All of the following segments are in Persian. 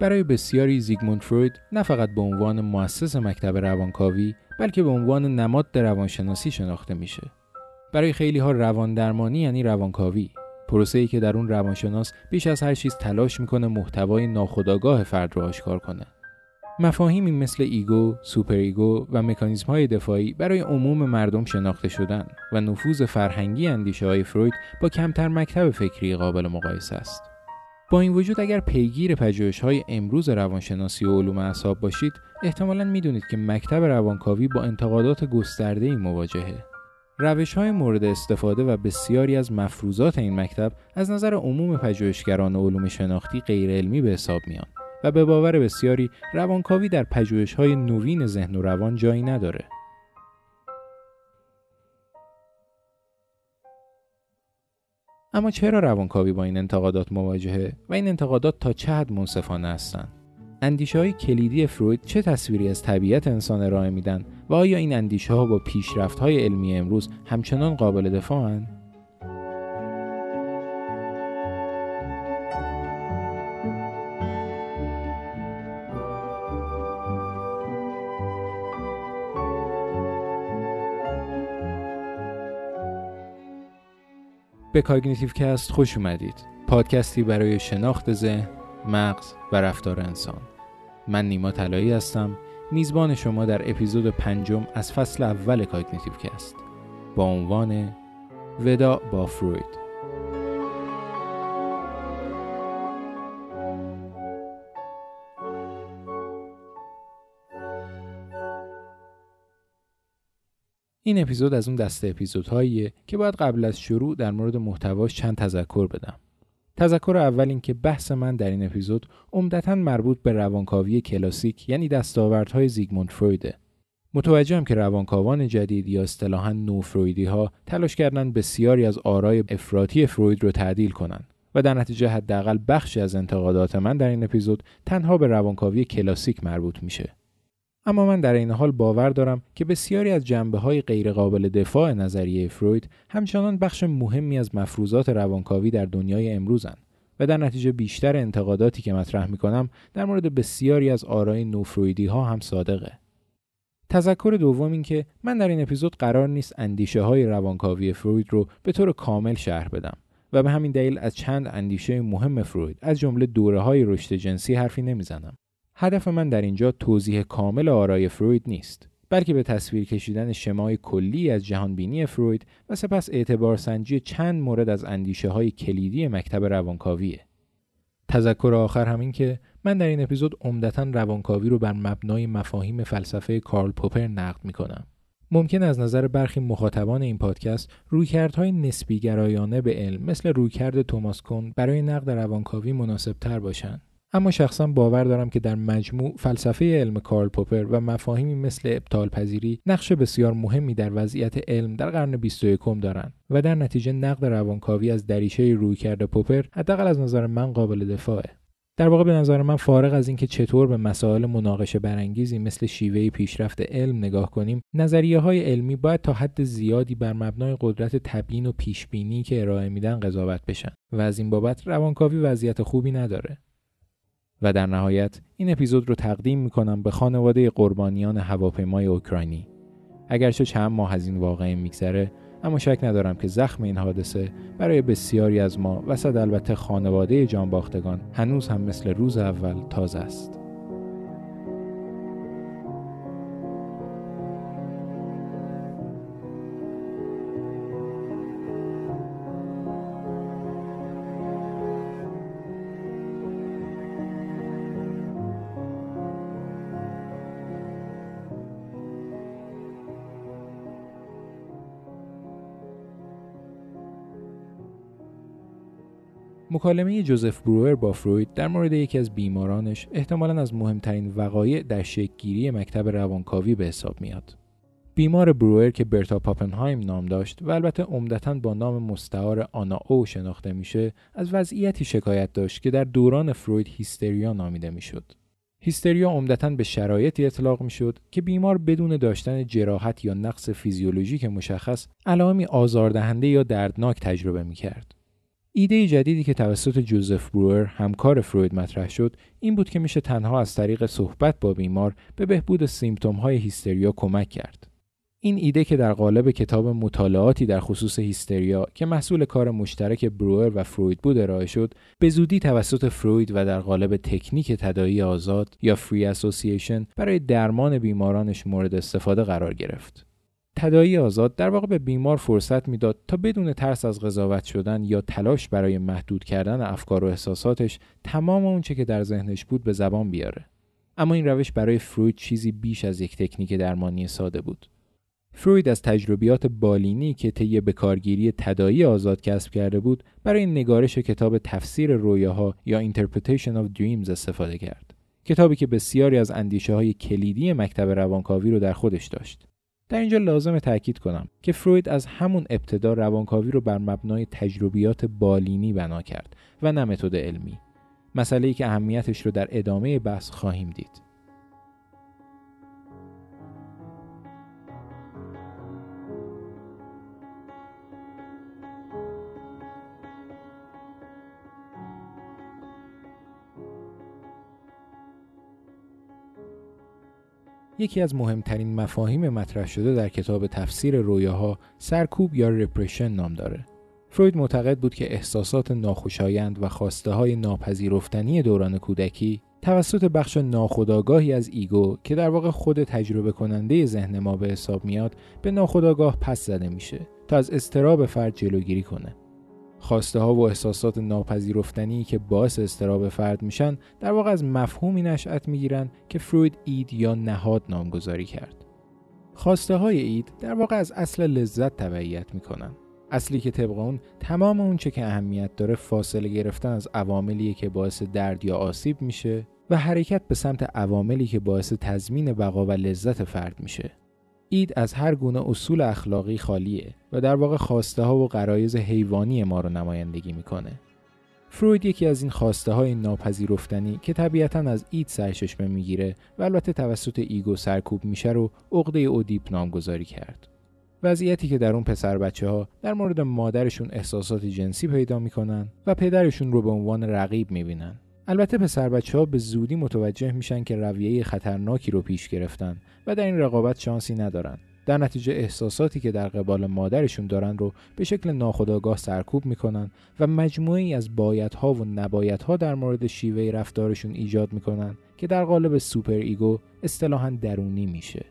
برای بسیاری زیگموند فروید نه فقط به عنوان مؤسس مکتب روانکاوی، بلکه به عنوان نماد روانشناسی شناخته میشه. برای خیلی ها رواندرمانی یعنی روانکاوی، پروسه‌ای که در اون روانشناس بیش از هر چیز تلاش میکنه محتوای ناخودآگاه فرد رو آشکار کنه. مفاهیمی مثل ایگو، سوپر ایگو و مکانیزم‌های دفاعی برای عموم مردم شناخته شدن و نفوذ فرهنگی اندیشه‌های فروید با کمتر مکتب فکری قابل مقایسه است. با این وجود اگر پیگیر پژوهش‌های امروز روانشناسی و علوم اعصاب باشید، احتمالاً می‌دونید که مکتب روانکاوی با انتقادات گسترده‌ای مواجهه. روش‌های مورد استفاده و بسیاری از مفروضات این مکتب از نظر عموم پژوهشگران علوم شناختی غیرعلمی به حساب میان و به باور بسیاری روانکاوی در پژوهش‌های نوین ذهن و روان جایی نداره. اما چرا روانکاوی با این انتقادات مواجهه و این انتقادات تا چه حد منصفانه هستند؟ اندیشه‌های کلیدی فروید چه تصویری از طبیعت انسان ارائه میدن و آیا این اندیشه‌ها با پیشرفت‌های علمی امروز همچنان قابل دفاعند؟ به کاگنیتیو کست خوش اومدید. پادکستی برای شناخت ذهن، مغز و رفتار انسان. من نیما طلایی هستم، میزبان شما در اپیزود 5 از فصل اول کاگنیتیو کست با عنوان وداع با فروید. این اپیزود از اون دسته اپیزودهاییه که باید قبل از شروع در مورد محتواش چند تذکر بدم. تذکر اول این که بحث من در این اپیزود عمدتاً مربوط به روانکاوی کلاسیک یعنی دستاوردهای زیگموند فرویده. متوجهم که روانکاوان جدید یا اصطلاحاً نو فرویدی‌ها تلاش کردن بسیاری از آرای افراطی فروید رو تعدیل کنن و در نتیجه حداقل بخشی از انتقادات من در این اپیزود تنها به روانکاوی کلاسیک مربوط میشه. اما من در این حال باور دارم که بسیاری از جنبه‌های غیرقابل دفاع نظریه فروید همچنان بخش مهمی از مفروضات روانکاوی در دنیای امروزن و در نتیجه بیشتر انتقاداتی که مطرح می‌کنم در مورد بسیاری از آرای نوفرویدی‌ها هم صادقه. تذکر دوم این که من در این اپیزود قرار نیست اندیشه‌های روانکاوی فروید رو به طور کامل شرح بدم و به همین دلیل از چند اندیشه مهم فروید از جمله دوره‌های رشد جنسی حرفی نمی‌زنم. هدف من در اینجا توضیح کامل آرای فروید نیست، بلکه به تصویر کشیدن شمای کلی از جهانبینی فروید و سپس اعتبارسنجی چند مورد از اندیشه‌های کلیدی مکتب روانکاویه. تذکر آخر هم این که من در این اپیزود عمدتاً روانکاوی رو بر مبنای مفاهیم فلسفه کارل پوپر نقد می‌کنم. ممکن از نظر برخی مخاطبان این پادکست رویکردهای نسبی گرایانه به علم مثل رویکرد توماس کون برای نقد روانکاوی مناسب‌تر باشند. اما شخصا باور دارم که در مجموع فلسفه علم کارل پوپر و مفاهیمی مثل ابطال پذیری نقش بسیار مهمی در وضعیت علم در قرن 21 دارند و در نتیجه نقد روانکاوی از دریچه رویکرد پوپر حداقل از نظر من قابل دفاعه. در واقع به نظر من فارغ از اینکه چطور به مسائل مناقشه برانگیزی مثل شیوه پیشرفت علم نگاه کنیم، نظریه‌های علمی باید تا حد زیادی بر مبنای قدرت تبیین و پیشبینی که ارائه میدن قضاوت بشن و از این بابت روانکاوی وضعیت خوبی نداره. و در نهایت این اپیزود رو تقدیم میکنم به خانواده قربانیان هواپیمای اوکراینی. اگرچه چند ماه از این واقعه میگذره، اما شک ندارم که زخم این حادثه برای بسیاری از ما و صد البته خانواده جانباختگان هنوز هم مثل روز اول تازه است. مکالمه جوزف بروئر با فروید در مورد یکی از بیمارانش احتمالاً از مهمترین وقایع در شکل‌گیری مکتب روانکاوی به حساب میاد. بیمار بروئر که برتا پاپنهایم نام داشت و البته عمدتاً با نام مستعار آنا او شناخته میشه، از وضعیتی شکایت داشت که در دوران فروید هیستریا نامیده میشد. هیستریا عمدتاً به شرایطی اطلاق میشد که بیمار بدون داشتن جراحت یا نقص فیزیولوژیک مشخص، علائمی آزاردهنده یا دردناک تجربه میکرد. ایده جدیدی که توسط جوزف بروئر همکار فروید مطرح شد این بود که میشه تنها از طریق صحبت با بیمار به بهبود سیمپتوم‌های هیستریا کمک کرد. این ایده که در قالب کتاب مطالعاتی در خصوص هیستریا که محصول کار مشترک بروئر و فروید بود ارائه شد، به زودی توسط فروید و در قالب تکنیک تداعی آزاد یا فری اسوسییشن برای درمان بیمارانش مورد استفاده قرار گرفت. تداعی آزاد در واقع به بیمار فرصت میداد تا بدون ترس از قضاوت شدن یا تلاش برای محدود کردن افکار و احساساتش تمام اونچه که در ذهنش بود به زبان بیاره. اما این روش برای فروید چیزی بیش از یک تکنیک درمانی ساده بود. فروید از تجربیات بالینی که طی به کارگیری تداعی آزاد کسب کرده بود، برای نگارش کتاب تفسیر رویاها یا Interpretation of Dreams استفاده کرد. کتابی که بسیاری از اندیشه‌های کلیدی مکتب روانکاوی رو در خودش داشت. در اینجا لازم تأکید کنم که فروید از همون ابتدا روانکاوی رو بر مبنای تجربیات بالینی بنا کرد و نه متد علمی. مسئله‌ای که اهمیتش رو در ادامه بحث خواهیم دید. یکی از مهمترین مفاهیم مطرح شده در کتاب تفسیر رویاها سرکوب یا رپرشن نام داره. فروید معتقد بود که احساسات ناخوشایند و خواسته‌های ناپذیرفتنی دوران کودکی توسط بخش ناخودآگاهی از ایگو که در واقع خود تجربه کننده ذهن ما به حساب میاد به ناخودآگاه پس زده میشه تا از اضطراب فرد جلوگیری کنه. خواسته‌ها و احساسات ناپذیرفتنی که باعث اضطراب فرد میشن در واقع از مفهومی نشأت میگیرن که فروید اید یا نهاد نامگذاری کرد. خواسته‌های اید در واقع از اصل لذت تبعیت میکنن. اصلی که طبق اون تمام اونچه که اهمیت داره فاصله گرفتن از عواملی که باعث درد یا آسیب میشه و حرکت به سمت عواملی که باعث تضمین بقا و لذت فرد میشه. اید از هر گونه اصول اخلاقی خالیه و در واقع خواسته‌ها و غرایز حیوانی ما رو نمایندگی میکنه. فروید یکی از این خواسته‌های ناپذیرفتنی که طبیعتاً از اید سرچشمه میگیره و البته توسط ایگو سرکوب میشه رو عقده اودیپ نامگذاری کرد. وضعیتی که در اون پسر بچه‌ها در مورد مادرشون احساسات جنسی پیدا میکنن و پدرشون رو به عنوان رقیب میبینن. البته پسر بچه‌ها به زودی متوجه میشن که رویه خطرناکی رو پیش گرفتن و در این رقابت شانسی ندارن. در نتیجه احساساتی که در قبال مادرشون دارن رو به شکل ناخودآگاه سرکوب میکنن و مجموعه‌ای از بایدها و نبایدها در مورد شیوه رفتارشون ایجاد میکنن که در قالب سوپر ایگو اصطلاحاً درونی میشه.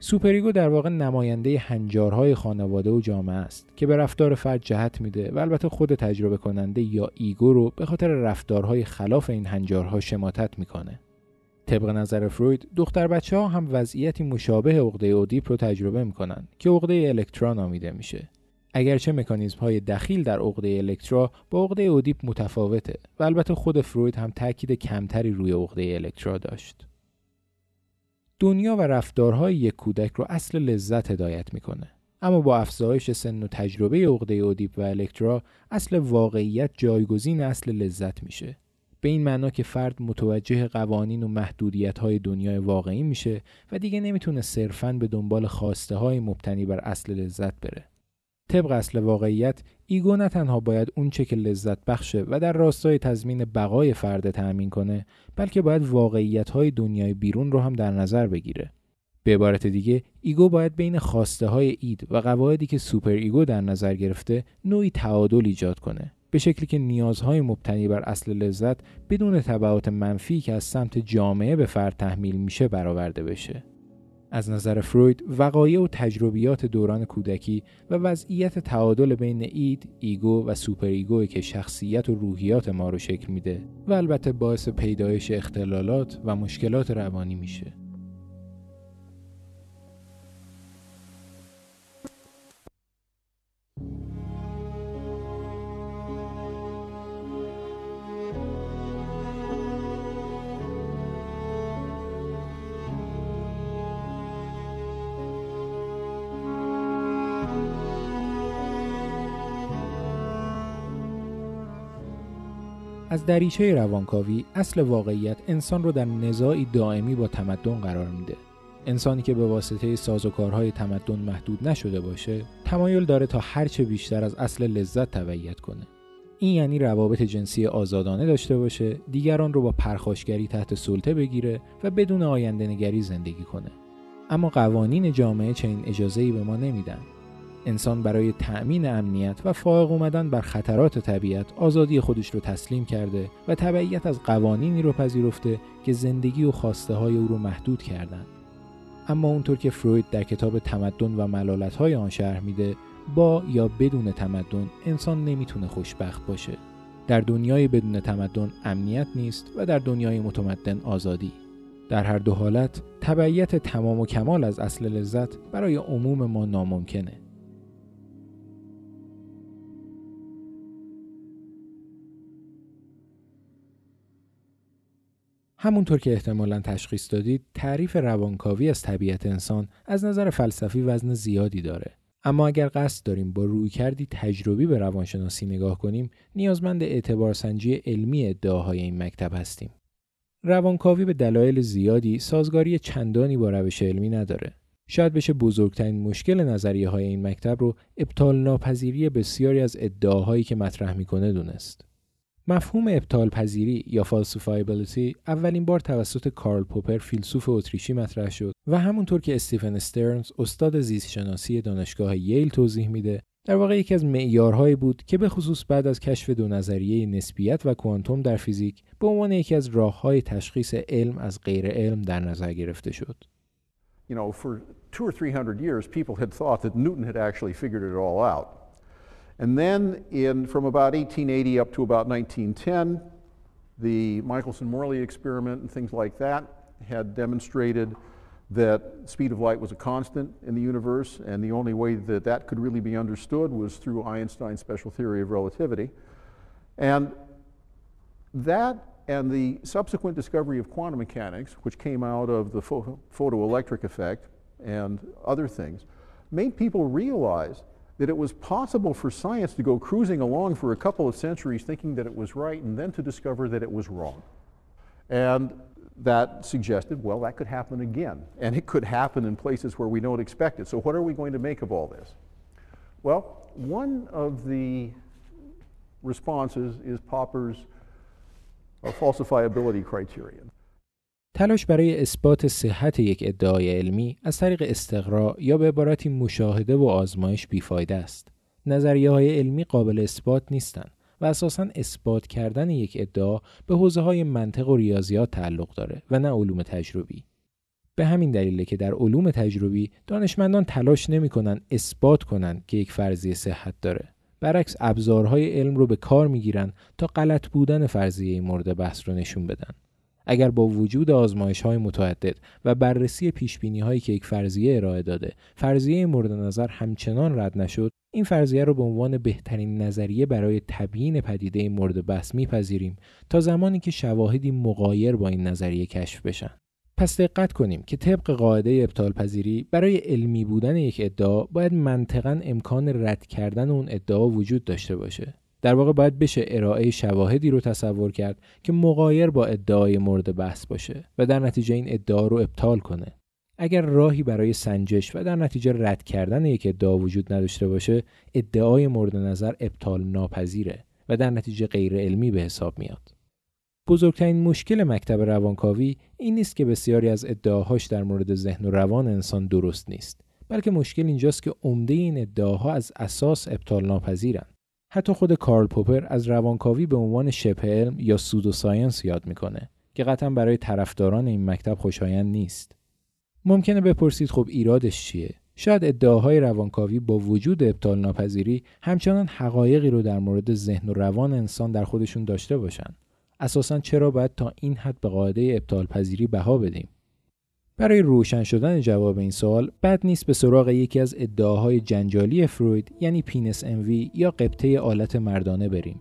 سوپر ایگو در واقع نماینده هنجارهای خانواده و جامعه است که به رفتار فرد جهت میده و البته خود تجربه کننده یا ایگو رو به خاطر رفتارهای خلاف این هنجارها شماتت میکنه. طبق نظر فروید دختر بچه‌ها هم وضعیتی مشابه عقده اودیپ رو تجربه میکنن که عقده الکترا نامیده میشه. اگرچه مکانیزم‌های دخیل در عقده الکترا با عقده اودیپ متفاوته و البته خود فروید هم تاکید کمتری روی عقده الکترا داشت. دنیا و رفتارهای یک کودک رو اصل لذت هدایت میکنه، اما با افزایش سن و تجربه عقده اودیپ و الکترا اصل واقعیت جایگزین اصل لذت میشه، به این معنا که فرد متوجه قوانین و محدودیت‌های دنیای واقعی میشه و دیگه نمیتونه صرفاً به دنبال خواسته‌های مبتنی بر اصل لذت بره. طبق اصل واقعیت ایگو نه تنها باید اونچه که لذت بخشه و در راستای تضمین بقای فرد تأمین کنه، بلکه باید واقعیت‌های دنیای بیرون رو هم در نظر بگیره. به عبارت دیگه ایگو باید بین خواسته‌های اید و قواعدی که سوپر ایگو در نظر گرفته نوعی تعادل ایجاد کنه، به شکلی که نیازهای مبتنی بر اصل لذت بدون تبعات منفی که از سمت جامعه به فرد تحمیل میشه برآورده بشه. از نظر فروید وقایع و تجربیات دوران کودکی و وضعیت تعادل بین اید، ایگو و سوپر ایگویی که شخصیت و روحیات ما رو شکل میده و البته باعث پیدایش اختلالات و مشکلات روانی میشه. از دریچه روانکاوی اصل واقعیت انسان رو در نزاعی دائمی با تمدن قرار میده. انسانی که به واسطه سازوکارهای تمدن محدود نشده باشه، تمایل داره تا هرچه بیشتر از اصل لذت تبعیت کنه. این یعنی روابط جنسی آزادانه داشته باشه، دیگران رو با پرخاشگری تحت سلطه بگیره و بدون آینده نگری زندگی کنه. اما قوانین جامعه چنین اجازه‌ای به ما نمیدن. انسان برای تأمین امنیت و فائق اومدن بر خطرات طبیعت آزادی خودش رو تسلیم کرده و تبعیت از قوانینی رو پذیرفته که زندگی و خواسته‌های او رو محدود کردن. اما اونطور که فروید در کتاب تمدن و ملالت‌های آن شرح میده، با یا بدون تمدن انسان نمیتونه خوشبخت باشه. در دنیای بدون تمدن امنیت نیست و در دنیای متمدن آزادی. در هر دو حالت تبعیت تمام و کمال از اصل لذت برای عموم ما ناممکنه. همونطور که احتمالاً تشخیص دادید، تعریف روانکاوی از طبیعت انسان از نظر فلسفی وزن زیادی داره. اما اگر قصد داریم با رویکردی تجربی به روانشناسی نگاه کنیم، نیازمند اعتبارسنجی علمی ادعاهای این مکتب هستیم. روانکاوی به دلایل زیادی سازگاری چندانی با روش علمی نداره. شاید بشه بزرگترین مشکل نظریه‌های این مکتب رو ابطال ناپذیری بسیاری از ادعاهایی که مطرح می‌کنه دونست. مفهوم ابطال پذیری یا falsifiability اولین بار توسط کارل پوپر فیلسوف اتریشی مطرح شد و همونطور که استیفن استرنز استاد زیستشناسی دانشگاه ییل توضیح میده، در واقع یکی از معیارهایی بود که به خصوص بعد از کشف دو نظریه نسبیت و کوانتوم در فیزیک به عنوان یکی از راه‌های تشخیص علم از غیر علم در نظر گرفته شد. For 200 or 300 years people had thought that Newton had actually figured it all out. And then from about 1880 up to about 1910, the Michelson-Morley experiment and things like that had demonstrated that speed of light was a constant in the universe, and the only way that that could really be understood was through Einstein's special theory of relativity. And that and the subsequent discovery of quantum mechanics, which came out of the photoelectric effect and other things, made people realize that it was possible for science to go cruising along for a couple of centuries thinking that it was right and then to discover that it was wrong. And that suggested, well, that could happen again. And it could happen in places where we don't expect it. So what are we going to make of all this? Well, one of the responses is Popper's falsifiability criterion. تلاش برای اثبات صحت یک ادعای علمی از طریق استقراء یا به عبارتی مشاهده و آزمایش بیفایده است. نظریه‌های علمی قابل اثبات نیستند و اساساً اثبات کردن یک ادعا به حوزه‌های منطق و ریاضیات تعلق داره و نه علوم تجربی. به همین دلیله که در علوم تجربی دانشمندان تلاش نمی‌کنن اثبات کنن که یک فرضیه صحت داره. برعکس ابزارهای علم رو به کار می‌گیرن تا غلط بودن فرضیه مورد بحث رو نشون بدن. اگر با وجود آزمایش‌های متعدد و بررسی پیش‌بینی‌هایی که یک فرضیه ارائه داده، فرضیه مورد نظر همچنان رد نشد، این فرضیه را به عنوان بهترین نظریه برای تبیین پدیده مورد بحث می‌پذیریم تا زمانی که شواهدی مغایر با این نظریه کشف بشن. پس دقت کنیم که طبق قاعده ابطال‌پذیری برای علمی بودن یک ادعا باید منطقاً امکان رد کردن اون ادعا وجود داشته باشه. در واقع باید بشه ارائه شواهدی رو تصور کرد که مغایر با ادعای مورد بحث باشه و در نتیجه این ادعا رو ابطال کنه. اگر راهی برای سنجش و در نتیجه رد کردن یک ادعا وجود نداشته باشه، ادعای مورد نظر ابطال ناپذیره و در نتیجه غیر علمی به حساب میاد. بزرگترین مشکل مکتب روانکاوی این نیست که بسیاری از ادعاهاش در مورد ذهن و روان انسان درست نیست، بلکه مشکل اینجاست که عمده این ادعاها از اساس ابطال ناپذیرن. حتی خود کارل پوپر از روانکاوی به عنوان شبه علم یا سودو ساینس یاد میکنه که قطعا برای طرفداران این مکتب خوشایند نیست. ممکنه بپرسید خب ایرادش چیه؟ شاید ادعاهای روانکاوی با وجود ابطال ناپذیری همچنان حقایقی رو در مورد ذهن و روان انسان در خودشون داشته باشن. اساساً چرا باید تا این حد به قاعده ابطال پذیری بها بدیم؟ برای روشن شدن جواب این سوال، بد نیست به سراغ یکی از ادعاهای جنجالی فروید، یعنی پینس انوی یا قبطه آلت مردانه بریم.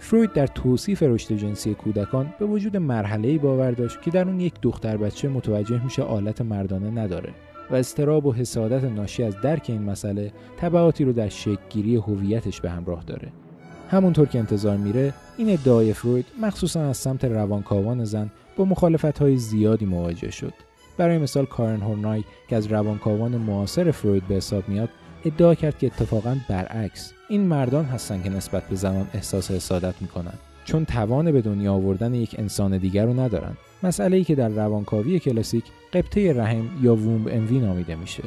فروید در توصیف رشد جنسی کودکان به وجود مرحله‌ای باور داشت که در اون یک دختر بچه متوجه میشه آلت مردانه نداره و اضطراب و حسادت ناشی از درک این مسئله تبعاتی رو در شکل‌گیری هویتش به همراه داره. همونطور که انتظار میره این ادعای فروید مخصوصا از سمت روانکاوان زن با مخالفت‌های زیادی مواجه شد. برای مثال کارن هورنای که از روانکاوان معاصر فروید به حساب میاد ادعا کرد که اتفاقاً برعکس این مردان هستند که نسبت به زنان احساس حسادت میکنند چون توان به دنیا آوردن یک انسان دیگر رو ندارن. مسئله‌ای که در روانکاوی کلاسیک قبطه رحم یا وومب انوی نامیده میشه.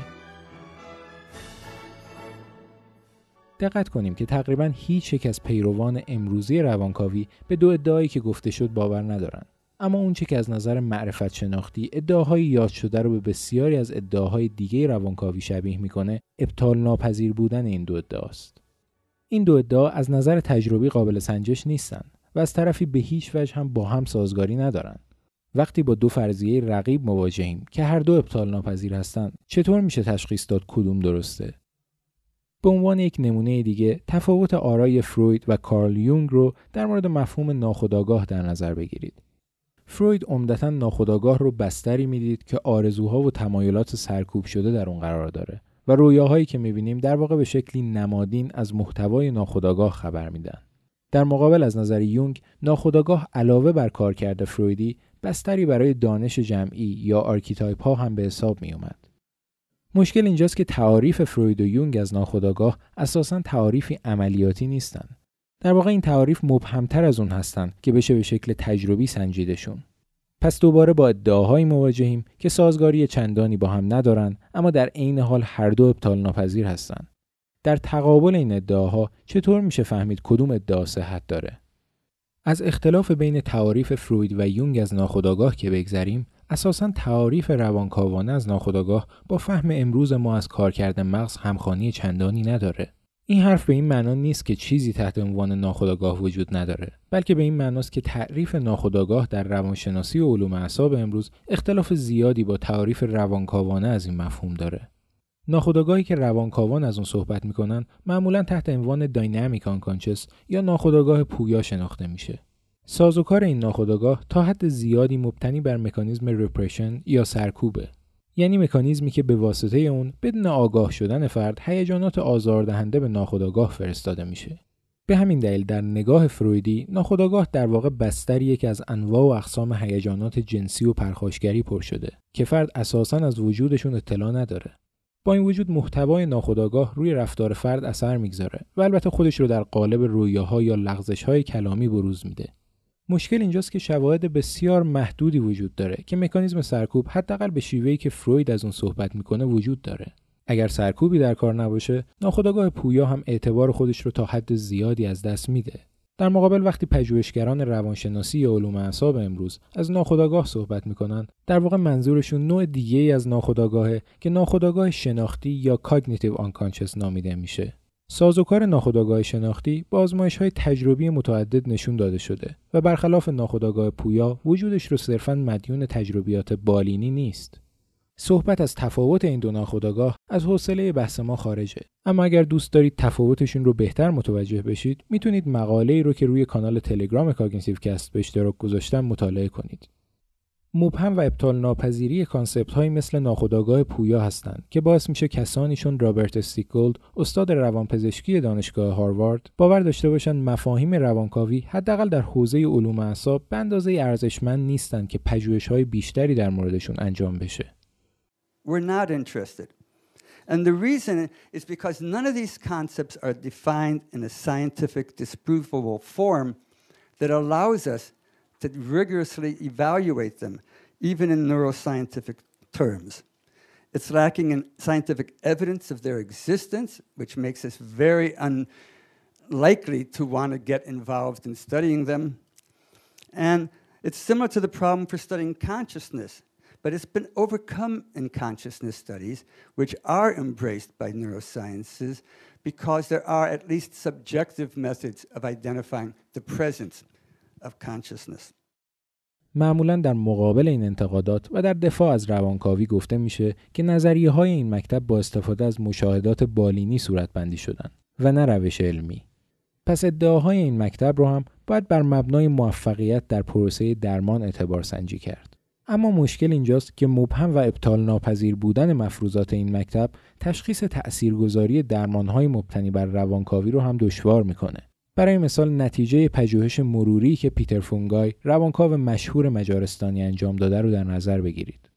دقت کنیم که تقریباً هیچ یک از پیروان امروزی روانکاوی به دو ادعایی که گفته شد باور ندارن. اما اون چه که از نظر معرفت شناختی ادعاهای یاد شده رو به بسیاری از ادعاهای دیگه روانکاوی شبیه میکنه، ابطال ناپذیر بودن این دو ادعاست. این دو ادعا از نظر تجربی قابل سنجش نیستن و از طرفی به هیچ وجه هم با هم سازگاری ندارن. وقتی با دو فرضیه رقیب مواجهیم که هر دو ابطال ناپذیر هستن، چطور میشه تشخیص داد کدوم درسته؟ به عنوان یک نمونه دیگه تفاوت آرای فروید و کارل یونگ رو در مورد مفهوم ناخودآگاه در نظر بگیرید. فروید عمدتاً ناخودآگاه رو بستری میدید که آرزوها و تمایلات سرکوب شده در اون قرار داره و رویاهایی که میبینیم در واقع به شکلی نمادین از محتوای ناخودآگاه خبر میدن. در مقابل از نظر یونگ ناخودآگاه علاوه بر کارکرد فرویدی بستری برای دانش جمعی یا آرکیتایپ‌ها هم به حساب میومد. مشکل اینجاست که تعاریف فروید و یونگ از ناخودآگاه اساساً تعاریفی عملیاتی نیستن. در واقع این تعاریف مبهمتر از اون هستن که بشه به شکل تجربی سنجیدشون. پس دوباره با ادعاهایی مواجهیم که سازگاری چندانی با هم ندارن، اما در عین حال هر دو ابطال ناپذیر هستن. در تقابل این ادعاها چطور میشه فهمید کدوم ادعا صحت داره؟ از اختلاف بین تعاریف فروید و یونگ از ناخودآگاه که بگذریم، اساساً تعاریف روانکاوانه از ناخودآگاه با فهم امروز ما از کارکرد مغز همخوانی چندانی نداره. این حرف به این معنا نیست که چیزی تحت عنوان ناخودآگاه وجود نداره، بلکه به این معناست که تعریف ناخودآگاه در روانشناسی و علوم اعصاب امروز اختلاف زیادی با تعریف روانکاوانه از این مفهوم داره. ناخودآگاهی که روانکاوان از اون صحبت میکنن معمولا تحت عنوان داینامیک آنکانشس یا ناخودآگاه پویا شناخته میشه. سازوکار این ناخودآگاه تا حد زیادی مبتنی بر مکانیزم رپرشن یا سرکوبه، یعنی مکانیزمی که به واسطه اون بدون آگاه شدن فرد هیجانات آزاردهنده به ناخودآگاه فرستاده میشه. به همین دلیل در نگاه فرویدی ناخودآگاه در واقع بستریه که از انواع و اقسام هیجانات جنسی و پرخاشگری پر شده که فرد اساساً از وجودشون اطلاع نداره. با این وجود محتوای ناخودآگاه روی رفتار فرد اثر میگذاره و البته خودش رو در قالب رویاها یا لغزش‌های کلامی بروز میده. مشکل اینجاست که شواهد بسیار محدودی وجود داره که مکانیزم سرکوب حداقل به شیوهی که فروید از اون صحبت میکنه وجود داره. اگر سرکوبی در کار نباشه، ناخودآگاه پویا هم اعتبار خودش رو تا حد زیادی از دست میده. در مقابل وقتی پژوهشگران روانشناسی یا علوم اعصاب امروز از ناخودآگاه صحبت میکنن، در واقع منظورشون نوع دیگه‌ای از ناخودآگاهه که ناخودآگاه شناختی یا Cognitive Unconscious نامیده میشه. سازوکار ناخودآگاه شناختی با آزمایش‌های تجربی متعدد نشون داده شده و برخلاف ناخودآگاه پویا وجودش رو صرفاً مدیون تجربیات بالینی نیست. صحبت از تفاوت این دو ناخودآگاه از حوصله بحث ما خارجه، اما اگر دوست دارید تفاوتشون رو بهتر متوجه بشید میتونید مقاله‌ای رو که روی کانال تلگرام کاگنیتیو کست به اشتراک گذاشتم مطالعه کنید. مبهم و ابطال ناپذیری کانسپت‌هایی مثل ناخودآگاه پویا هستند که باعث میشه کسانیشون رابرت سیکولد، استاد روانپزشکی دانشگاه هاروارد، باور داشته باشن مفاهیم روانکاوی حداقل در حوزه علوم اعصاب به اندازه ارزشمند نیستن که پژوهش‌های بیشتری در موردشون انجام بشه. We're not interested. And the reason is because none of these concepts are defined in a scientific disprovable form that allows us to rigorously evaluate them, even in neuroscientific terms. It's lacking in scientific evidence of their existence, which makes us very unlikely to want to get involved in studying them. And it's similar to the problem for studying consciousness, but it's been overcome in consciousness studies, which are embraced by neurosciences, because there are at least subjective methods of identifying the presence of consciousness. معمولاً در مقابل این انتقادات و در دفاع از روانکاوی گفته میشه که نظریه‌های این مکتب با استفاده از مشاهدات بالینی صورت بندی شدن و نه روش علمی. پس ادعاهای این مکتب رو هم باید بر مبنای موفقیت در پروسه درمان اعتبار سنجی کرد. اما مشکل اینجاست که مبهم و ابطال ناپذیر بودن مفروضات این مکتب تشخیص تأثیرگذاری درمان‌های مبتنی بر روانکاوی رو هم دشوار میکنه. برای مثال نتیجه پژوهش مروری که پیتر فونگای روانکاو مشهور مجارستانی انجام داده رو در نظر بگیرید.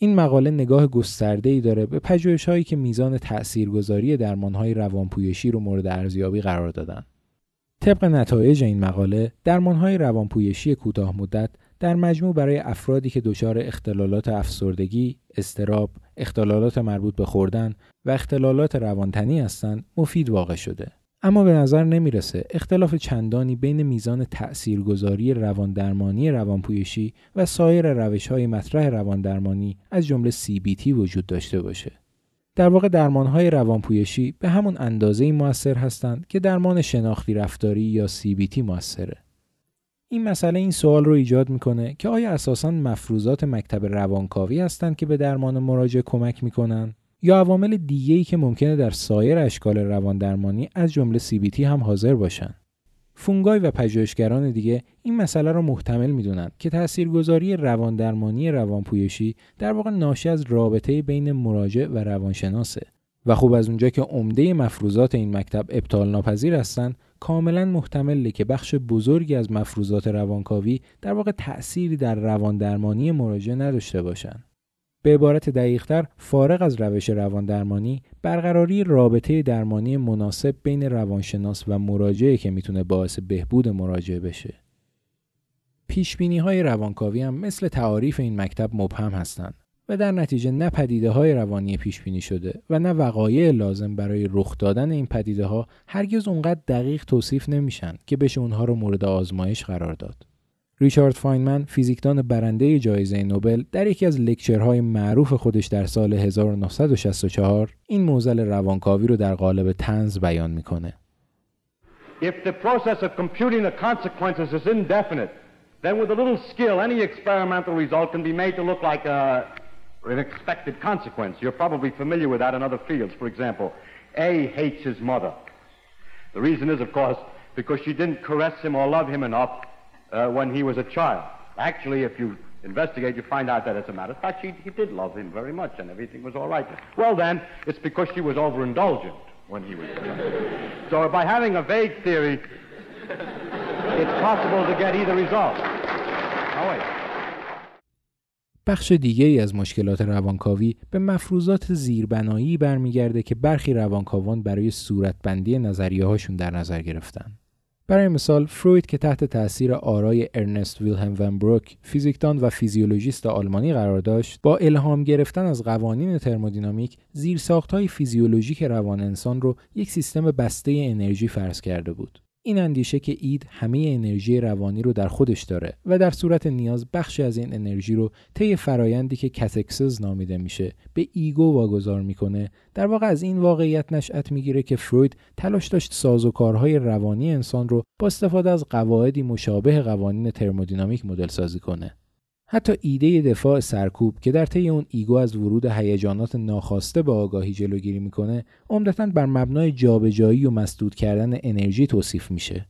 این مقاله نگاه گسترده‌ای داره به پژوهش‌هایی که میزان تاثیرگذاری درمان‌های روانپویشی رو مورد ارزیابی قرار دادن. طبق نتایج این مقاله، درمان‌های روانپویشی کوتاه مدت در مجموع برای افرادی که دچار اختلالات افسردگی، اضطراب، اختلالات مربوط به خوردن و اختلالات روانتنی هستند، مفید واقع شده. اما به نظر نمیرسه اختلاف چندانی بین میزان تأثیرگذاری رواندرمانی روانپویشی و سایر روش‌های مطرح رواندرمانی از جمله CBT وجود داشته باشه. در واقع درمان‌های روانپویشی به همون اندازه‌ای مؤثر هستند که درمان شناختی رفتاری یا CBT مؤثره. این مسئله این سوال رو ایجاد میکنه که آیا اساساً مفروضات مکتب روانکاوی هستند که به درمان مراجع کمک میکنن؟ یا عوامل دیگه‌ای که ممکنه در سایر اشکال رواندرمانی از جمله CBT هم حاضر باشن. فونگای و پژوهشگران دیگه این مسئله رو محتمل میدونن که تاثیرگذاری رواندرمانی روانپویشی در واقع ناشی از رابطه بین مراجع و روانشناسه و خب از اونجا که عمده مفروضات این مکتب ابطال ناپذیر هستن، کاملا محتمله که بخش بزرگی از مفروضات روانکاوی در واقع تأثیری در رواندرمانی مراجع نداشته باشن. به عبارت دقیق‌تر، فارغ از روش رواندرمانی، برقراری رابطه درمانی مناسب بین روانشناس و مراجعه که میتونه باعث بهبود مراجعه بشه. پیشبینی‌های روانکاوی هم مثل تعاریف این مکتب مبهم هستند و در نتیجه نه پدیده‌های روانی پیشبینی شده و نه وقایع لازم برای رخ دادن این پدیده‌ها هرگز اونقدر دقیق توصیف نمیشن که بشه اونها رو مورد آزمایش قرار داد. ریچارد فاینمن، فیزیکدان برنده جایزه نوبل، در یکی از لکچرهای معروف خودش در سال 1964 این معضل روانکاوی رو در قالب طنز بیان میکنه. If the process of computing the consequences is indefinite, then with a little skill any experimental result can be made to look like an expected consequence. You're probably familiar with that in other fields. For example, A hates his mother. The reason is, of course, because she didn't caress him or love him enough when he was a child. Actually, if you investigate, you find out that as a matter of fact, he did love him very much and everything was all right. Well then, it's because she was overindulgent when he was a child. So by having a vague theory, it's possible to get either result. Now wait. بخش دیگه ای از مشکلات روانکاوی به مفروضات زیربنایی برمیگرده که برخی روانکاوان برای صورتبندی نظریه هاشون در نظر گرفتن. برای مثال فروید که تحت تأثیر آرای ارنست ویلهلم ون بروک، فیزیکدان و فیزیولوژیست آلمانی قرار داشت، با الهام گرفتن از قوانین ترمودینامیک زیرساخت‌های فیزیولوژیک روان انسان رو یک سیستم بسته انرژی فرض کرده بود. این اندیشه که اید همه انرژی روانی رو در خودش داره و در صورت نیاز بخشی از این انرژی رو طی فرایندی که کاتکسز نامیده میشه به ایگو واگذار میکنه، در واقع از این واقعیت نشأت میگیره که فروید تلاش داشت سازوکارهای روانی انسان رو با استفاده از قواعدی مشابه قوانین ترمودینامیک مدل سازی کنه. حتی ایده دفاع سرکوب که در طی اون ایگو از ورود هیجانات ناخواسته به آگاهی جلوگیری میکنه، عمدتاً بر مبنای جابجایی و مسدود کردن انرژی توصیف میشه.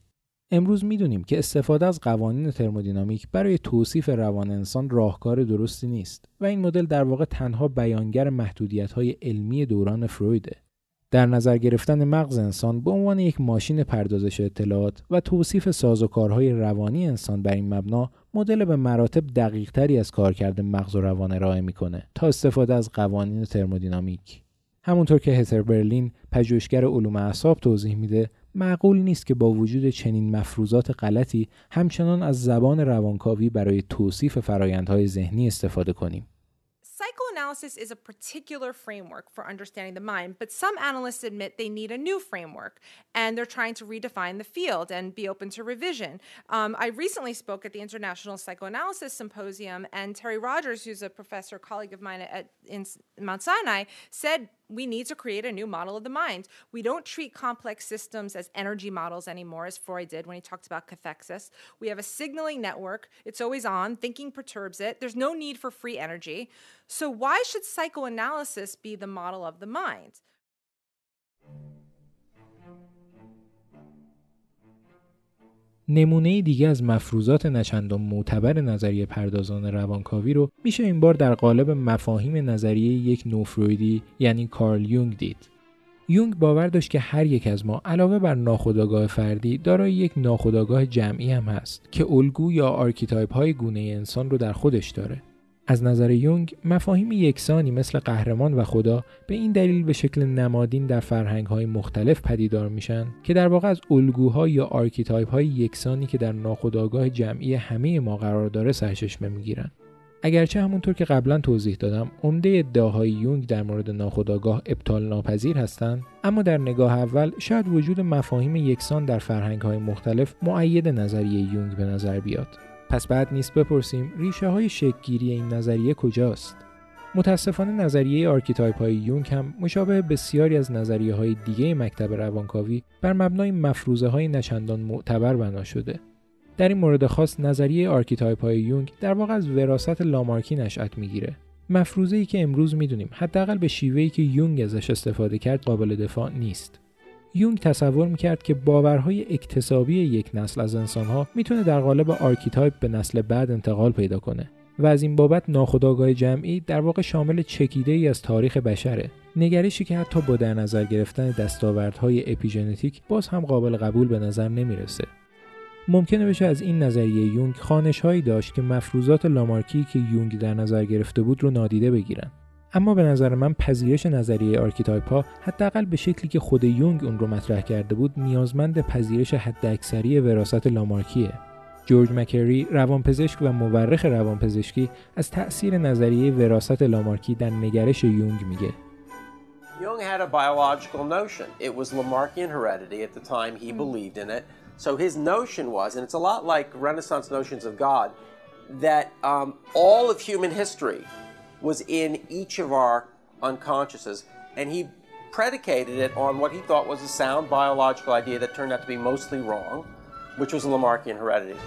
امروز میدونیم که استفاده از قوانین ترمودینامیک برای توصیف روان انسان راهکار درستی نیست و این مدل در واقع تنها بیانگر محدودیت‌های علمی دوران فرویده. در نظر گرفتن مغز انسان به عنوان یک ماشین پردازش اطلاعات و توصیف سازوکارهای روانی انسان بر این مبنا، مدل به مراتب دقیق‌تری از کارکرد مغز و روان ارائه می‌کنه تا استفاده از قوانین ترمودینامیک. همونطور که هتر برلین، پژوهشگر علوم اعصاب توضیح میده، معقول نیست که با وجود چنین مفروضات غلطی همچنان از زبان روانکاوی برای توصیف فرآیندهای ذهنی استفاده کنیم. Psychoanalysis is a particular framework for understanding the mind, but some analysts admit they need a new framework, and they're trying to redefine the field and be open to revision. I recently spoke at the International Psychoanalysis Symposium, and Terry Rogers, who's a professor, colleague of mine in Mount Sinai, said, we need to create a new model of the mind. We don't treat complex systems as energy models anymore, as Freud did when he talked about cathexis. We have a signaling network. It's always on. Thinking perturbs it. There's no need for free energy. So why should psychoanalysis be the model of the mind? نمونه دیگه از مفروضات نچندان معتبر نظریه پردازان روانکاوی رو میشه این بار در قالب مفاهیم نظریه یک نوفرویدی یعنی کارل یونگ دید. یونگ باور داشت که هر یک از ما علاوه بر ناخودآگاه فردی دارای یک ناخودآگاه جمعی هم هست که الگو یا آرکیتایپ‌های گونه انسان رو در خودش داره. از نظر یونگ مفاهیم یکسانی مثل قهرمان و خدا به این دلیل به شکل نمادین در فرهنگ‌های مختلف پدیدار میشن که در واقع از الگوها یا آرکیتایپ‌های یکسانی که در ناخودآگاه جمعی همه ما قرار داره سرچشمه می‌گیرن. اگرچه همونطور که قبلا توضیح دادم عمده ادعاهای یونگ در مورد ناخودآگاه ابطال ناپذیر هستند، اما در نگاه اول شاید وجود مفاهیم یکسان در فرهنگ‌های مختلف مؤید نظریه یونگ به نظر بیاد. پس بعد نیست بپرسیم ریشه‌های شکل‌گیری این نظریه کجاست؟ متاسفانه نظریه آرکیتایپ‌های یونگ هم مشابه بسیاری از نظریه‌های دیگه مکتب روانکاوی بر مبنای مفروضه‌های نچندان معتبر بنا شده. در این مورد خاص نظریه آرکیتایپ‌های یونگ در واقع از وراثت لامارکی نشأت می‌گیره. مفروضه‌ای که امروز می‌دونیم حداقل به شیوه‌ای که یونگ ازش استفاده کرد قابل دفاع نیست. یونگ تصور می‌کرد که باورهای اکتسابی یک نسل از انسان‌ها می‌تونه در قالب آرکیتایپ به نسل بعد انتقال پیدا کنه و از این بابت ناخودآگاه جمعی در واقع شامل چکیده‌ای از تاریخ بشره. نگرشی که حتی با در نظر گرفتن دستاوردهای اپیژنتیک باز هم قابل قبول به نظر نمی‌رسه. ممکنه بشه از این نظریه یونگ خوانش‌هایی داشت که مفروضات لامارکی که یونگ در نظر گرفته بود رو نادیده بگیرن، اما به نظر من پذیرش نظریه آرکیتایپ‌ها حداقل به شکلی که خود یونگ اون رو مطرح کرده بود نیازمند پذیرش حداکثری وراثت لامارکیه. جورج مکری، روانپزشک و مورخ روانپزشکی، از تأثیر نظریه وراثت لامارکی در نگرش یونگ میگه. Jung had a biological notion. It was Lamarckian heredity at the time he believed in it. So his notion was, and it's a lot like Renaissance notions of God, that all of human history was in each of our unconsciouses, and he predicated it on what he thought was a sound biological idea that turned out to be mostly wrong, which was Lamarckian heredity.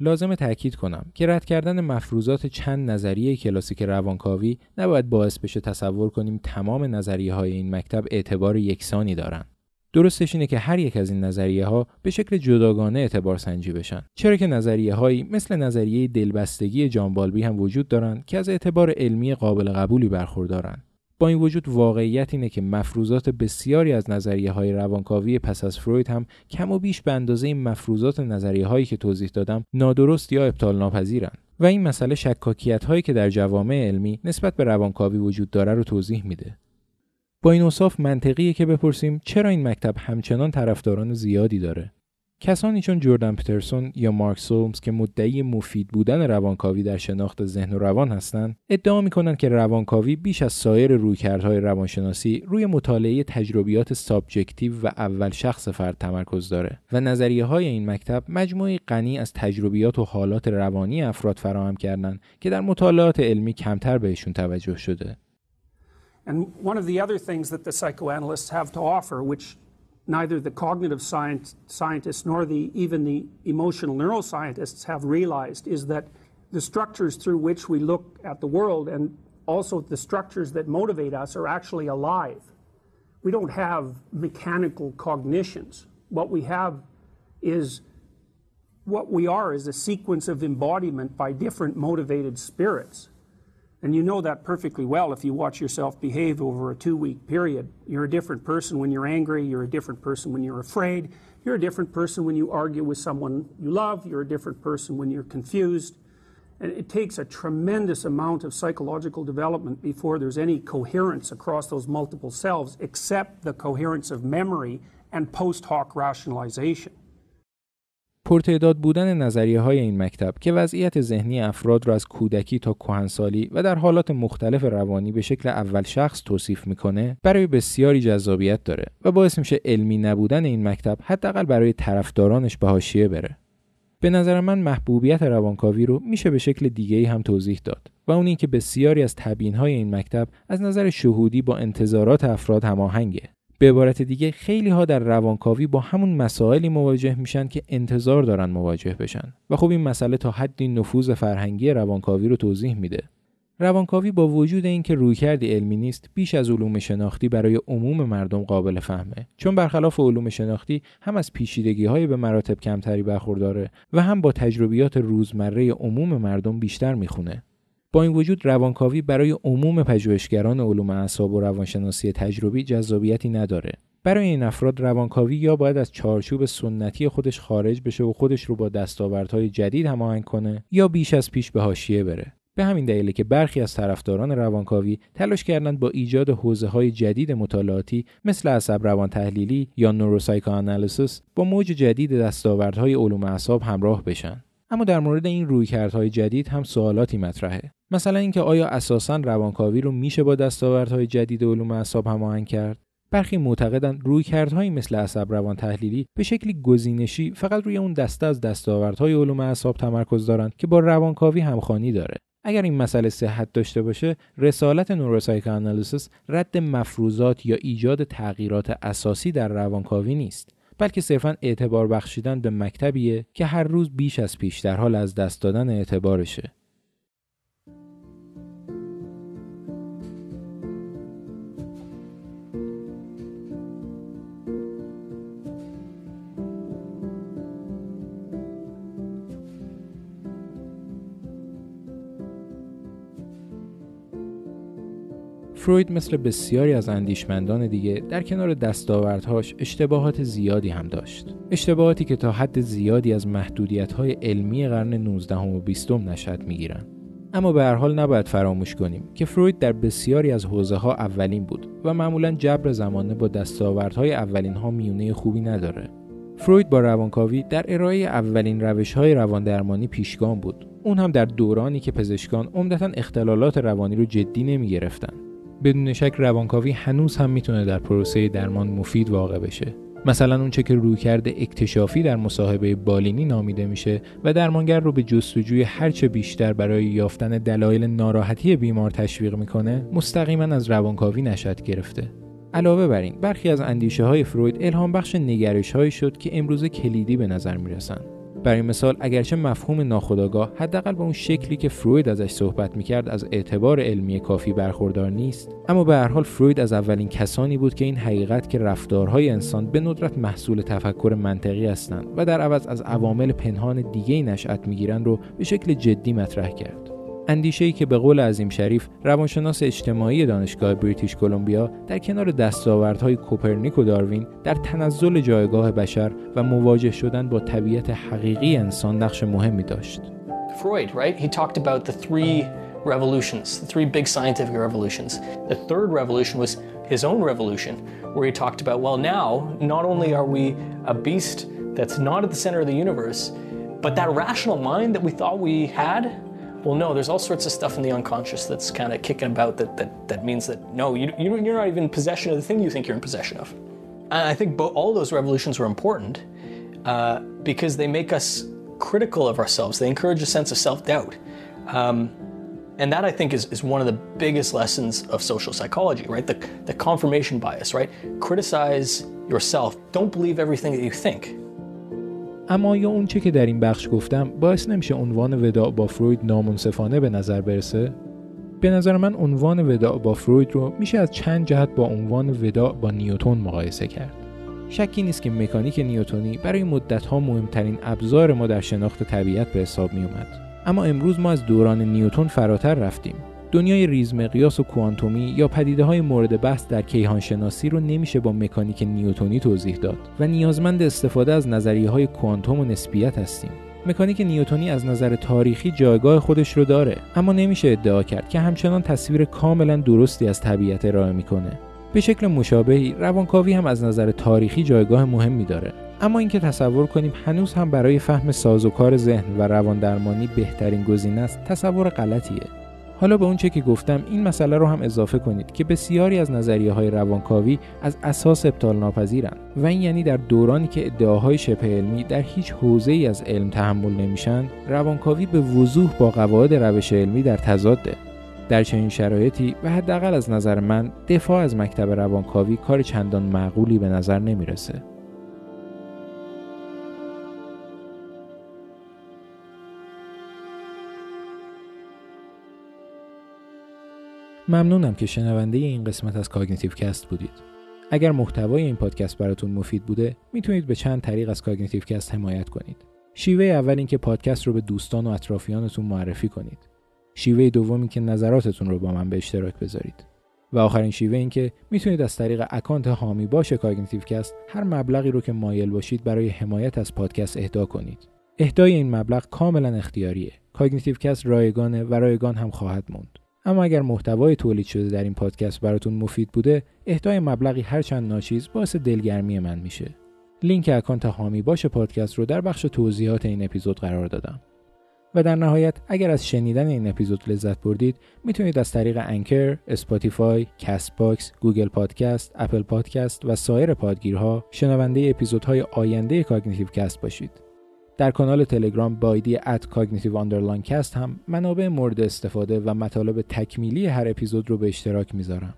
لازم تأکید کنم که رد کردن مفروضات چند نظریه کلاسیک روانکاوی نباید باعث بشه تصور کنیم تمام نظریه‌های این مکتب اعتبار یکسانی دارن. درستش اینه که هر یک از این نظریه ها به شکل جداگانه اعتبار سنجی بشن، چرا که نظریه هایی مثل نظریه دلبستگی جان بالبی هم وجود دارن که از اعتبار علمی قابل قبولی برخوردارن. با این وجود واقعیت اینه که مفروضات بسیاری از نظریه های روانکاوی پس از فروید هم کم و بیش به اندازه این مفروضات نظریه هایی که توضیح دادم نادرست یا ابطال ناپذیرن و این مسئله شکاکیت هایی که در جوامع علمی نسبت به روانکاوی وجود داره رو توضیح میده. با این اوصاف منطقیه که بپرسیم چرا این مکتب همچنان طرفداران زیادی داره؟ کسانی چون جردن پیترسون یا مارک سومز که مدعی مفید بودن روانکاوی در شناخت ذهن و روان هستند، ادعا می‌کنند که روانکاوی بیش از سایر رویکردهای روانشناسی روی مطالعه تجربیات سابجکتیو و اول شخص فرد تمرکز داره و نظریه‌های این مکتب مجموعه‌ای غنی از تجربیات و حالات روانی افراد فراهم کردند که در مطالعات علمی کمتر بهشون توجه شده. And one of the other things that the psychoanalysts have to offer, which neither the cognitive scientists nor even the emotional neuroscientists have realized, is that the structures through which we look at the world and also the structures that motivate us are actually alive. We don't have mechanical cognitions. What we have is, what we are is a sequence of embodiment by different motivated spirits. And you know that perfectly well if you watch yourself behave over a 2-week period. You're a different person when you're angry, you're a different person when you're afraid, you're a different person when you argue with someone you love, you're a different person when you're confused. And it takes a tremendous amount of psychological development before there's any coherence across those multiple selves except the coherence of memory and post hoc rationalization. پرتعداد بودن نظریه‌های این مکتب که وضعیت ذهنی افراد را از کودکی تا کهنسالی و در حالات مختلف روانی به شکل اول شخص توصیف می‌کنه، برای بسیاری جذابیت داره و باعث میشه علمی نبودن این مکتب حداقل برای طرفدارانش به حاشیه بره. به نظر من محبوبیت روانکاوی رو میشه به شکل دیگه‌ای هم توضیح داد و اون این که بسیاری از تبیین‌های این مکتب از نظر شهودی با انتظارات افراد هماهنگه. به عبارت دیگه خیلی ها در روانکاوی با همون مسائلی مواجه میشن که انتظار دارن مواجه بشن و خب این مسئله تا حدی نفوذ فرهنگی روانکاوی رو توضیح میده. روانکاوی با وجود اینکه رویکرد علمی نیست بیش از علوم شناختی برای عموم مردم قابل فهمه، چون برخلاف علوم شناختی هم از پیچیدگی های به مراتب کمتری برخورداره و هم با تجربیات روزمره عموم مردم بیشتر میخونه. با این وجود روانکاوی برای عموم پژوهشگران علوم اعصاب و روانشناسی تجربی جذابیتی نداره. برای این افراد روانکاوی یا باید از چارچوب سنتی خودش خارج بشه و خودش رو با دستاوردهای جدید هماهنگ کنه یا بیش از پیش به حاشیه بره. به همین دلیله که برخی از طرفداران روانکاوی تلاش کردند با ایجاد حوزه‌های جدید مطالعاتی مثل عصب روان تحلیلی یا نوروسایکوآنالیسیس با موج جدید دستاوردهای علوم اعصاب همراه بشن. اما در مورد این رویکردهای جدید هم سوالاتی مطرحه. مثلا اینکه آیا اساساً روانکاوی رو میشه با دستاوردهای جدید علوم اعصاب هماهنگ کرد؟ برخی معتقدند رویکردهایی مثل عصب روان تحلیلی به شکلی گزینشی فقط روی اون دسته از دستاوردهای علوم اعصاب تمرکز دارند که با روانکاوی همخوانی داره. اگر این مسئله صحت داشته باشه، رسالت نوروسایکوآنالیسیس رد مفروضات یا ایجاد تغییرات اساسی در روانکاوی نیست، بلکه صرفاً اعتبار بخشیدن به مکتبیه که هر روز بیش از پیش در حال از دست دادن اعتبارشه. فروید مثل بسیاری از اندیشمندان دیگه در کنار دستاوردهاش اشتباهات زیادی هم داشت. اشتباهاتی که تا حد زیادی از محدودیت‌های علمی قرن 19 و 20 نشأت می‌گیرن. اما به هر حال نباید فراموش کنیم که فروید در بسیاری از حوزه‌ها اولین بود و معمولاً جبر زمانه با دستاوردهای اولین‌ها میونه خوبی نداره. فروید با روانکاوی در ارائه اولین روش‌های رواندرمانی پیشگام بود. اون هم در دورانی که پزشکان عمدتاً اختلالات روانی رو جدی نمی‌گرفتن. بدون شک روانکاوی هنوز هم میتونه در پروسه درمان مفید واقع بشه. مثلا اونچه که رویکرد اکتشافی در مصاحبه بالینی نامیده میشه و درمانگر رو به جستجوی هرچه بیشتر برای یافتن دلایل ناراحتی بیمار تشویق میکنه، مستقیما از روانکاوی نشأت گرفته. علاوه بر این، برخی از اندیشه‌های فروید الهام بخش نگرش‌هایی شد که امروزه کلیدی به نظر میرسن. برای مثال، اگرچه مفهوم ناخودآگاه حداقل به اون شکلی که فروید ازش صحبت میکرد از اعتبار علمی کافی برخوردار نیست، اما به هر حال فروید از اولین کسانی بود که این حقیقت که رفتارهای انسان به ندرت محصول تفکر منطقی هستند و در عوض از عوامل پنهان دیگه‌ای نشأت میگیرن رو به شکل جدی مطرح کرد. اندیشه‌ای که به قول عظیم شریف، روانشناس اجتماعی دانشگاه بریتیش کلمبیا، در کنار دستاوردهای کوپرنیک و داروین در تنزل جایگاه بشر و مواجه شدن با طبیعت حقیقی انسان نقش مهمی داشت. Freud, right? He talked about the three revolutions, the three big scientific revolutions. The third revolution was his own revolution, where he talked about, well, now not only are we a beast that's not at the center of the universe, but that rational mind that we thought we had. Well, no, there's all sorts of stuff in the unconscious that's kind of kicking about that means that, no, you're not even in possession of the thing you think you're in possession of. And I think all those revolutions were important because they make us critical of ourselves. They encourage a sense of self-doubt. And that, I think, is one of the biggest lessons of social psychology, right? The confirmation bias, right? Criticize yourself. Don't believe everything that you think. اما یا اون چه که در این بخش گفتم باعث نمیشه عنوان وداع با فروید نامنصفانه به نظر برسه؟ به نظر من عنوان وداع با فروید رو میشه از چند جهت با عنوان وداع با نیوتن مقایسه کرد. شکی نیست که مکانیک نیوتنی برای مدت‌ها مهمترین ابزار ما در شناخت طبیعت به حساب می اومد. اما امروز ما از دوران نیوتن فراتر رفتیم. دنیای ریزمقیاس و کوانتومی یا پدیده‌های مورد بحث در کیهانشناسی رو نمیشه با مکانیک نیوتنی توضیح داد و نیازمند استفاده از نظریه‌های کوانتوم و نسبیت هستیم. مکانیک نیوتنی از نظر تاریخی جایگاه خودش رو داره، اما نمیشه ادعا کرد که همچنان تصویر کاملا درستی از طبیعت ارائه میکنه. به شکل مشابهی روانکاوی هم از نظر تاریخی جایگاه مهمی داره، اما اینکه تصور کنیم هنوز هم برای فهم سازوکار ذهن و رواندرمانی بهترین گزینه است، تصور غلطیه. حالا به اون چه که گفتم این مسئله رو هم اضافه کنید که بسیاری از نظریه‌های روانکاوی از اساس ابطال ناپذیرند و این یعنی در دورانی که ادعاهای شبه علمی در هیچ حوزه‌ای از علم تحمل نمیشن، روانکاوی به وضوح با قواعد روش علمی در تضاده. در چنین شرایطی و حداقل از نظر من دفاع از مکتب روانکاوی کار چندان معقولی به نظر نمیرسه. ممنونم که شنونده این قسمت از کاگنیتیو کست بودید. اگر محتوای این پادکست براتون مفید بوده، میتونید به چند طریق از کاگنیتیو کست حمایت کنید. شیوه اول این که پادکست رو به دوستان و اطرافیانتون معرفی کنید. شیوه دومی که نظراتتون رو با من به اشتراک بذارید. و آخرین شیوه این که میتونید از طریق اکانت حامی باش کاگنیتیو کست هر مبلغی رو که مایل باشید برای حمایت از پادکست اهدا کنید. اهدای این مبلغ کاملا اختیاریه. کاگنیتیو کست رایگانه و رایگان هم خواهد موند. اما اگر محتوای تولید شده در این پادکست براتون مفید بوده، اهدای مبلغی هرچند ناچیز باعث دلگرمی من میشه. لینک اکانت حامی باش پادکست رو در بخش توضیحات این اپیزود قرار دادم. و در نهایت اگر از شنیدن این اپیزود لذت بردید، میتونید از طریق انکر، اسپاتیفای، کست باکس، گوگل پادکست، اپل پادکست و سایر پادگیرها شنونده اپیزودهای آینده کاگنیتیو کست باشید. در کانال تلگرام با آیدی @cognitive_cast هم منابع مورد استفاده و مطالب تکمیلی هر اپیزود رو به اشتراک میذارم.